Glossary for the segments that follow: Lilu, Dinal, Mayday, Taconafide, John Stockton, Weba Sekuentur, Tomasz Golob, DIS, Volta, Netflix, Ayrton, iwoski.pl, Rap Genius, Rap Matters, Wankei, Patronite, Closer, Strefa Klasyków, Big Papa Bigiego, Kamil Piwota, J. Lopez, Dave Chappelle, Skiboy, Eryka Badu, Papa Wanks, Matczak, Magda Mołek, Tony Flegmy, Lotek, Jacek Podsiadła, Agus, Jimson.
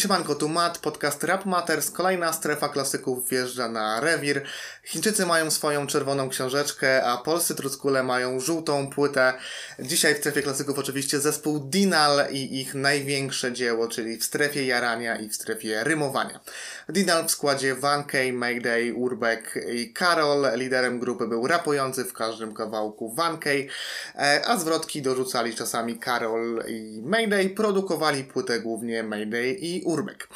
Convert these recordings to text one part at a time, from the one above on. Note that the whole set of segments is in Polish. Siemanko, tu Matt, podcast Rap Matters, kolejna strefa klasyków wjeżdża na rewir. Chińczycy mają swoją czerwoną książeczkę, a polscy truckule mają żółtą płytę. Dzisiaj w strefie klasyków oczywiście zespół Dinal i ich największe dzieło, czyli w strefie jarania i w strefie rymowania. Dinal w składzie Wankei, Mayday, Urbeck i Karol. Liderem grupy był rapujący w każdym kawałku Wankei, a zwrotki dorzucali czasami Karol i Mayday. Produkowali płytę głównie Mayday i Urbeck.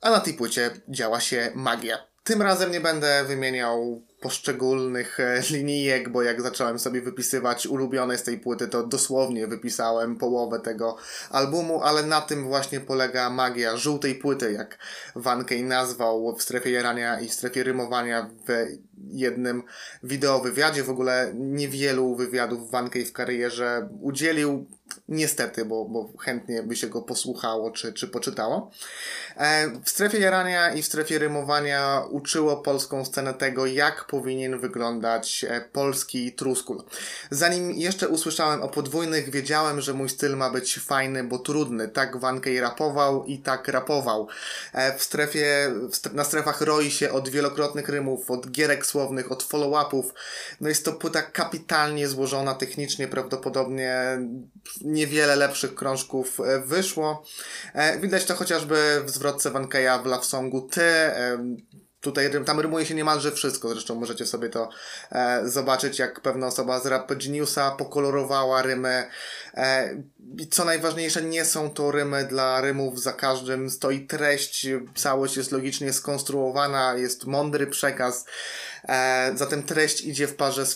A na tej płycie działa się magia. Tym razem nie będę wymieniał poszczególnych linijek, bo jak zacząłem sobie wypisywać ulubione z tej płyty, to dosłownie wypisałem połowę tego albumu, ale na tym właśnie polega magia żółtej płyty, jak Wankei nazwał w strefie jarania i w strefie rymowania w jednym wideowywiadzie. W ogóle niewielu wywiadów Wankei w karierze udzielił, niestety, bo chętnie by się go posłuchało czy poczytało. W strefie jarania i w strefie rymowania uczyło polską scenę tego, jak powinien wyglądać polski truskul. Zanim jeszcze usłyszałem o podwójnych, wiedziałem, że mój styl ma być fajny, bo trudny. Tak Wankei rapował i tak rapował. Na strefach roi się od wielokrotnych rymów, od gierek słownych, od follow-upów. No jest to płyta kapitalnie złożona technicznie, prawdopodobnie niewiele lepszych krążków wyszło. Widać to chociażby w zwrotce Wankeja w Love Songu Ty. Tutaj tam rymuje się niemalże wszystko, zresztą możecie sobie to zobaczyć, jak pewna osoba z Rap Geniusa pokolorowała rymy. I co najważniejsze, nie są to rymy dla rymów, za każdym stoi treść, całość jest logicznie skonstruowana, jest mądry przekaz, zatem treść idzie w parze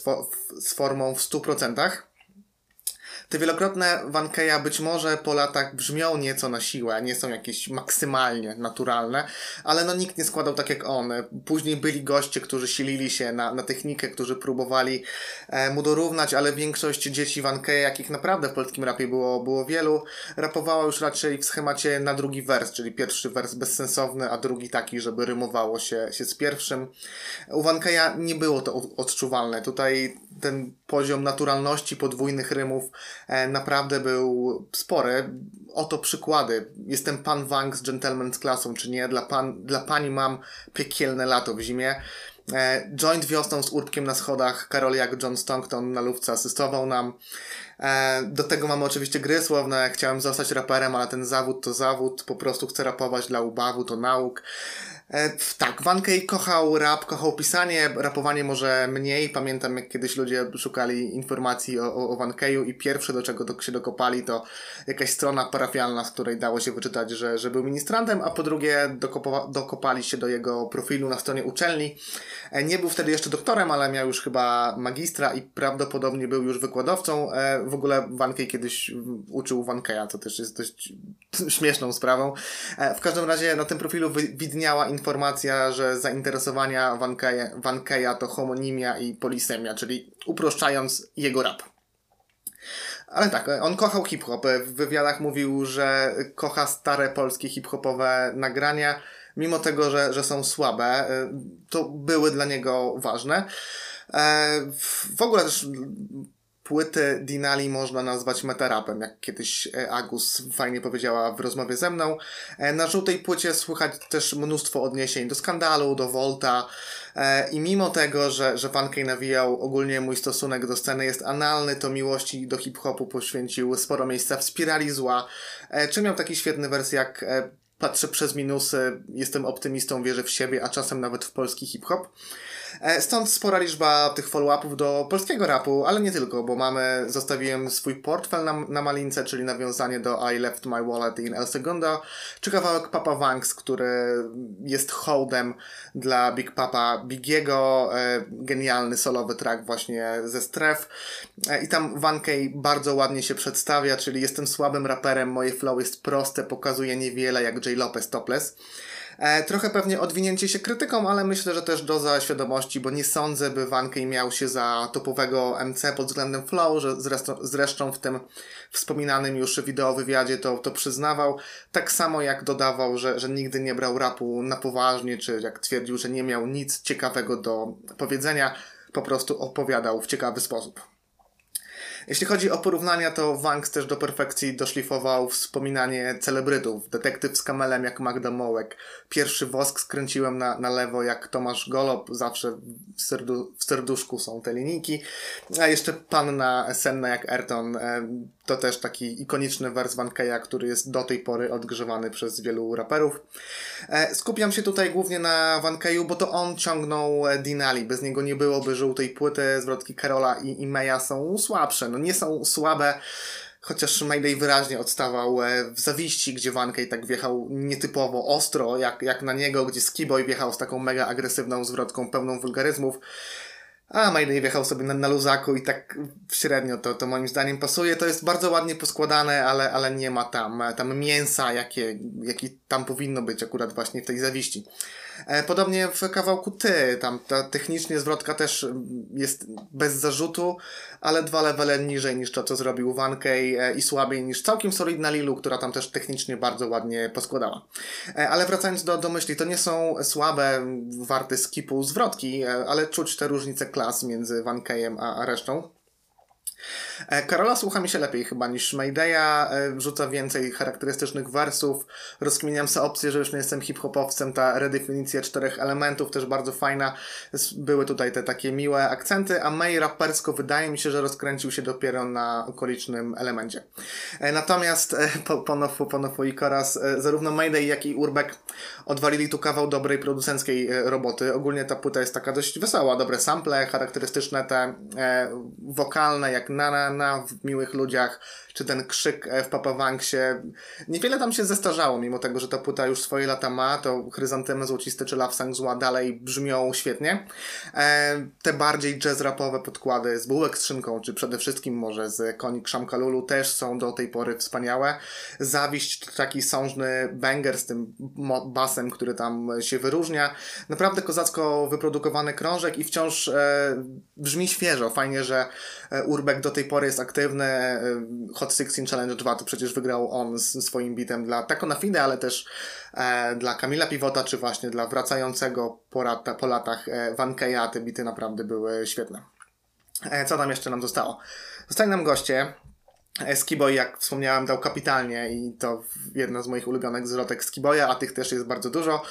z formą w 100%. Te wielokrotne Wankeja być może po latach brzmią nieco na siłę, nie są jakieś maksymalnie naturalne, ale no nikt nie składał tak jak on. Później byli goście, którzy silili się na technikę, którzy próbowali mu dorównać, ale większość dzieci Wankeja, jakich naprawdę w polskim rapie było wielu, rapowała już raczej w schemacie na drugi wers, czyli pierwszy wers bezsensowny, a drugi taki, żeby rymowało się z pierwszym. U Wankeja nie było to odczuwalne. Tutaj ten poziom naturalności podwójnych rymów naprawdę był spory. Oto przykłady. Jestem pan Wanks, gentleman z klasą, czy nie? Dla pani mam piekielne lato w zimie. Joint wiosną z Urbkiem na schodach. Karol jak John Stockton na lufce asystował nam. Do tego mamy oczywiście gry słowne. Chciałem zostać raperem, ale ten zawód to zawód. Po prostu chcę rapować dla ubawu, to nauk. Tak, Wankei kochał rap, kochał pisanie, rapowanie może mniej. Pamiętam, jak kiedyś ludzie szukali informacji o Wankeju i pierwsze, do czego się dokopali, to jakaś strona parafialna, z której dało się wyczytać, że był ministrantem, a po drugie dokopali się do jego profilu na stronie uczelni. Nie był wtedy jeszcze doktorem, ale miał już chyba magistra i prawdopodobnie był już wykładowcą. W ogóle Wankei kiedyś uczył Wankeja, co też jest dość śmieszną sprawą. W każdym razie na tym profilu widniała informacja, że zainteresowania Wankeja to homonimia i polisemia, czyli uproszczając jego rap. Ale tak, on kochał hip-hop. W wywiadach mówił, że kocha stare polskie hip-hopowe nagrania, mimo tego, że są słabe, to były dla niego ważne. W ogóle też płyty Dinali można nazwać metarapem, jak kiedyś Agus fajnie powiedziała w rozmowie ze mną. Na żółtej płycie słychać też mnóstwo odniesień do Skandalu, do Volta i mimo tego, że Wankei nawijał ogólnie mój stosunek do sceny jest analny, to miłości do hip-hopu poświęcił sporo miejsca w Spirali Zła, czy miał taki świetny wers jak patrzę przez minusy, jestem optymistą, wierzę w siebie, a czasem nawet w polski hip-hop. Stąd spora liczba tych follow-upów do polskiego rapu, ale nie tylko, bo mamy Zostawiłem swój portfel na malince, czyli nawiązanie do I left my wallet in El Segundo, czy kawałek Papa Wanks, który jest hołdem dla Big Papa Bigiego, genialny solowy track właśnie ze stref. I tam Wankei bardzo ładnie się przedstawia, czyli jestem słabym raperem, moje flow jest proste, pokazuje niewiele jak J. Lopez topless. Trochę pewnie odwinięcie się krytyką, ale myślę, że też doza świadomości, bo nie sądzę, by Wankei miał się za topowego MC pod względem flow, że zresztą w tym wspominanym już wideowywiadzie to przyznawał. Tak samo jak dodawał, że nigdy nie brał rapu na poważnie, czy jak twierdził, że nie miał nic ciekawego do powiedzenia, po prostu opowiadał w ciekawy sposób. Jeśli chodzi o porównania, to Wanks też do perfekcji doszlifował wspominanie celebrytów. Detektyw z kamelem jak Magda Mołek. Pierwszy wosk skręciłem na lewo jak Tomasz Golob. Zawsze w serduszku są te linijki. A jeszcze panna senna jak Ayrton. To też taki ikoniczny wers Wankeja, który jest do tej pory odgrzewany przez wielu raperów. Skupiam się tutaj głównie na Wankeju, bo to on ciągnął Dinali. Bez niego nie byłoby żółtej płyty. Zwrotki Karola i Maya są słabsze. No nie są słabe, chociaż Mayday wyraźnie odstawał w zawiści, gdzie Wankei tak wjechał nietypowo ostro, jak na niego, gdzie Skiboy wjechał z taką mega agresywną zwrotką pełną wulgaryzmów. A Mayday wjechał sobie na luzaku i tak średnio to moim zdaniem pasuje. To jest bardzo ładnie poskładane, ale nie ma tam mięsa, jakie tam powinno być akurat właśnie w tej zawiści. Podobnie w kawałku Ty, tam ta technicznie zwrotka też jest bez zarzutu, ale dwa levele niżej niż to, co zrobił Wankei i słabiej niż całkiem solidna Lilu, która tam też technicznie bardzo ładnie poskładała. Ale wracając do myśli, to nie są słabe, warte skipu zwrotki, ale czuć te różnice klas między Wankeiem a resztą. Karola słucha mi się lepiej chyba niż Maydaya, rzuca więcej charakterystycznych wersów, rozkminiam sobie opcję, że już nie jestem hip-hopowcem, ta redefinicja 4 elementów też bardzo fajna, były tutaj te takie miłe akcenty, a May rapersko wydaje mi się, że rozkręcił się dopiero na okolicznym elemencie. Natomiast po Nofu i Koras, zarówno Mayday jak i Urbeck odwalili tu kawał dobrej producenckiej roboty, ogólnie ta płyta jest taka dość wesoła, dobre sample, charakterystyczne te wokalne jak na w Miłych Ludziach, czy ten krzyk w Papa Wanksie. Niewiele tam się zestarzało, mimo tego, że ta płyta już swoje lata ma, to Chryzantemy Złociste czy Love Song Zła dalej brzmią świetnie. Te bardziej jazz-rapowe podkłady z Bułek z Szynką, czy przede wszystkim może z Koni Krzamkalulu też są do tej pory wspaniałe. Zawiść, taki sążny banger z tym basem, który tam się wyróżnia. Naprawdę kozacko wyprodukowany krążek i wciąż brzmi świeżo. Fajnie, że Urbeck do tej pory jest aktywny. Hot 16 Challenge 2 to przecież wygrał on z swoim bitem dla Taconafide, ale też dla Kamila Piwota, czy właśnie dla wracającego po latach Wankeja. Te bity naprawdę były świetne. Co tam jeszcze nam zostało? Zostali nam goście. Skiboy, jak wspomniałem, dał kapitalnie i to jedna z moich ulubionych zwrotek Skiboya, a tych też jest bardzo dużo.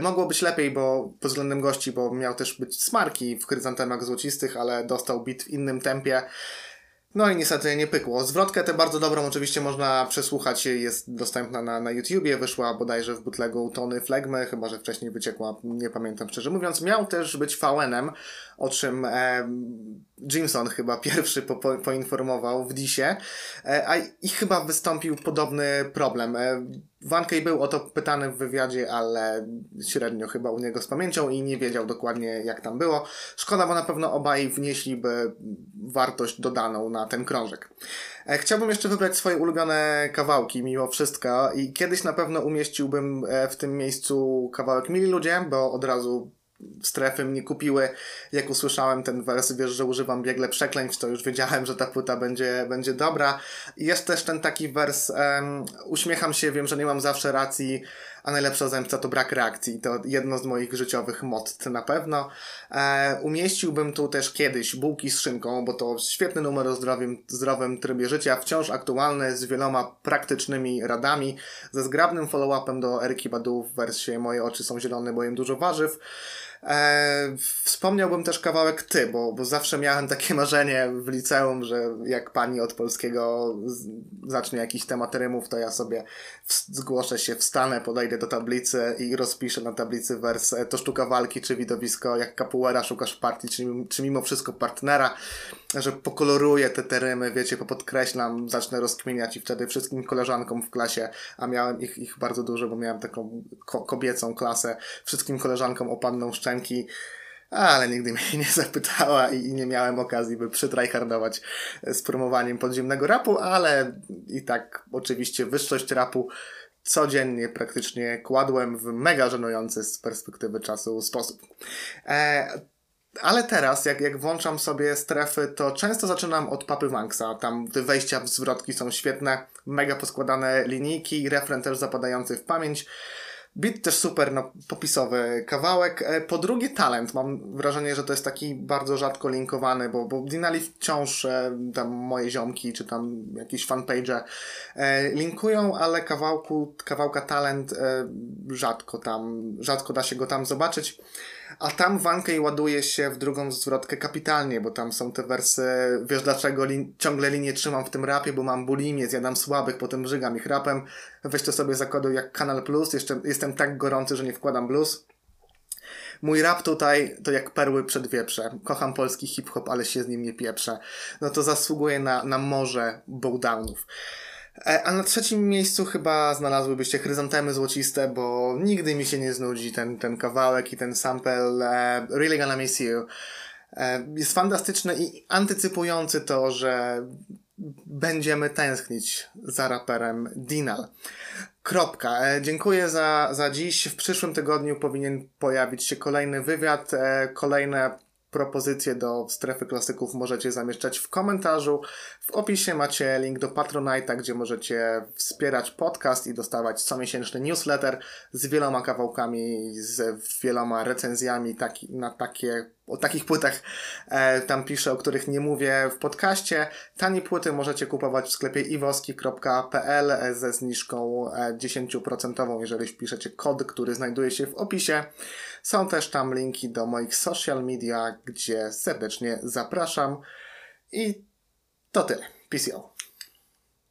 Mogło być lepiej, bo pod względem gości, bo miał też być Smarki w Chryzantemach Złocistych, ale dostał bit w innym tempie. No i niestety nie pykło. Zwrotkę tę bardzo dobrą oczywiście można przesłuchać, jest dostępna na YouTubie, wyszła bodajże w bootlegu Tony Flegmy, chyba że wcześniej wyciekła, nie pamiętam szczerze mówiąc. Miał też być VN-em, o czym Jimson chyba pierwszy poinformował w DIS-ie, a i chyba wystąpił podobny problem. Wankei był o to pytany w wywiadzie, ale średnio chyba u niego z pamięcią i nie wiedział dokładnie jak tam było. Szkoda, bo na pewno obaj wnieśliby wartość dodaną na ten krążek. Chciałbym jeszcze wybrać swoje ulubione kawałki mimo wszystko i kiedyś na pewno umieściłbym w tym miejscu kawałek Mili Ludzie, bo od razu strefy mnie kupiły. Jak usłyszałem ten wers, wiesz, że używam biegle przekleństw, to już wiedziałem, że ta płyta będzie dobra. I jest też ten taki wers, uśmiecham się, wiem, że nie mam zawsze racji, a najlepsza zemsta to brak reakcji. To jedno z moich życiowych motto na pewno. Umieściłbym tu też kiedyś Bułki z Szynką, bo to świetny numer o zdrowym trybie życia, wciąż aktualny, z wieloma praktycznymi radami, ze zgrabnym follow-upem do Eryki Badu w wersie Moje oczy są zielone, bo jem dużo warzyw. Wspomniałbym też kawałek Ty, bo zawsze miałem takie marzenie w liceum, że jak pani od polskiego zacznie jakiś temat rymów, to ja sobie zgłoszę się, wstanę, podejdę do tablicy i rozpiszę na tablicy wers To sztuka walki, czy widowisko jak capoeira, szukasz partii, czy mimo wszystko partnera, że pokoloruję te rymy, wiecie, popodkreślam, zacznę rozkminiać i wtedy wszystkim koleżankom w klasie, a miałem ich bardzo dużo, bo miałem taką kobiecą klasę, wszystkim koleżankom opadną szczęki, ale nigdy mnie nie zapytała i nie miałem okazji, by przytryhardować z promowaniem podziemnego rapu, ale i tak oczywiście wyższość rapu codziennie praktycznie kładłem w mega żenujący z perspektywy czasu sposób. Ale teraz, jak włączam sobie strefy, to często zaczynam od Papy Wanksa. Tam te wejścia w zwrotki są świetne, mega poskładane linijki, refren też zapadający w pamięć. Beat też super, no, popisowy kawałek. Po drugie talent. Mam wrażenie, że to jest taki bardzo rzadko linkowany, bo Dinali wciąż tam moje ziomki, czy tam jakieś fanpage linkują, ale kawałka talent rzadko da się go tam zobaczyć. A tam Wankei ładuje się w drugą zwrotkę kapitalnie, bo tam są te wersy, wiesz dlaczego ciągle linię trzymam w tym rapie, bo mam bulimię, zjadam słabych, potem żygam ich rapem, weź to sobie zakoduj jak Canal+, jeszcze jestem tak gorący, że nie wkładam blues. Mój rap tutaj to jak perły przed wieprze. Kocham polski hip-hop, ale się z nim nie pieprzę. No to zasługuje na morze bowdownów. A na trzecim miejscu chyba znalazłybyście Chryzantemy Złociste, bo nigdy mi się nie znudzi ten kawałek i ten sample Really Gonna Miss You. Jest fantastyczny i antycypujący to, że będziemy tęsknić za raperem Dinal. Kropka. Dziękuję za dziś. W przyszłym tygodniu powinien pojawić się kolejny wywiad, kolejne propozycje do Strefy Klasyków możecie zamieszczać w komentarzu. W opisie macie link do Patronite'a, gdzie możecie wspierać podcast i dostawać comiesięczny newsletter z wieloma kawałkami, z wieloma recenzjami o takich płytach tam piszę, o których nie mówię w podcaście. Tanie płyty możecie kupować w sklepie iwoski.pl ze zniżką 10%, jeżeli wpiszecie kod, który znajduje się w opisie. Są też tam linki do moich social media, gdzie serdecznie zapraszam. I to tyle. Peace out.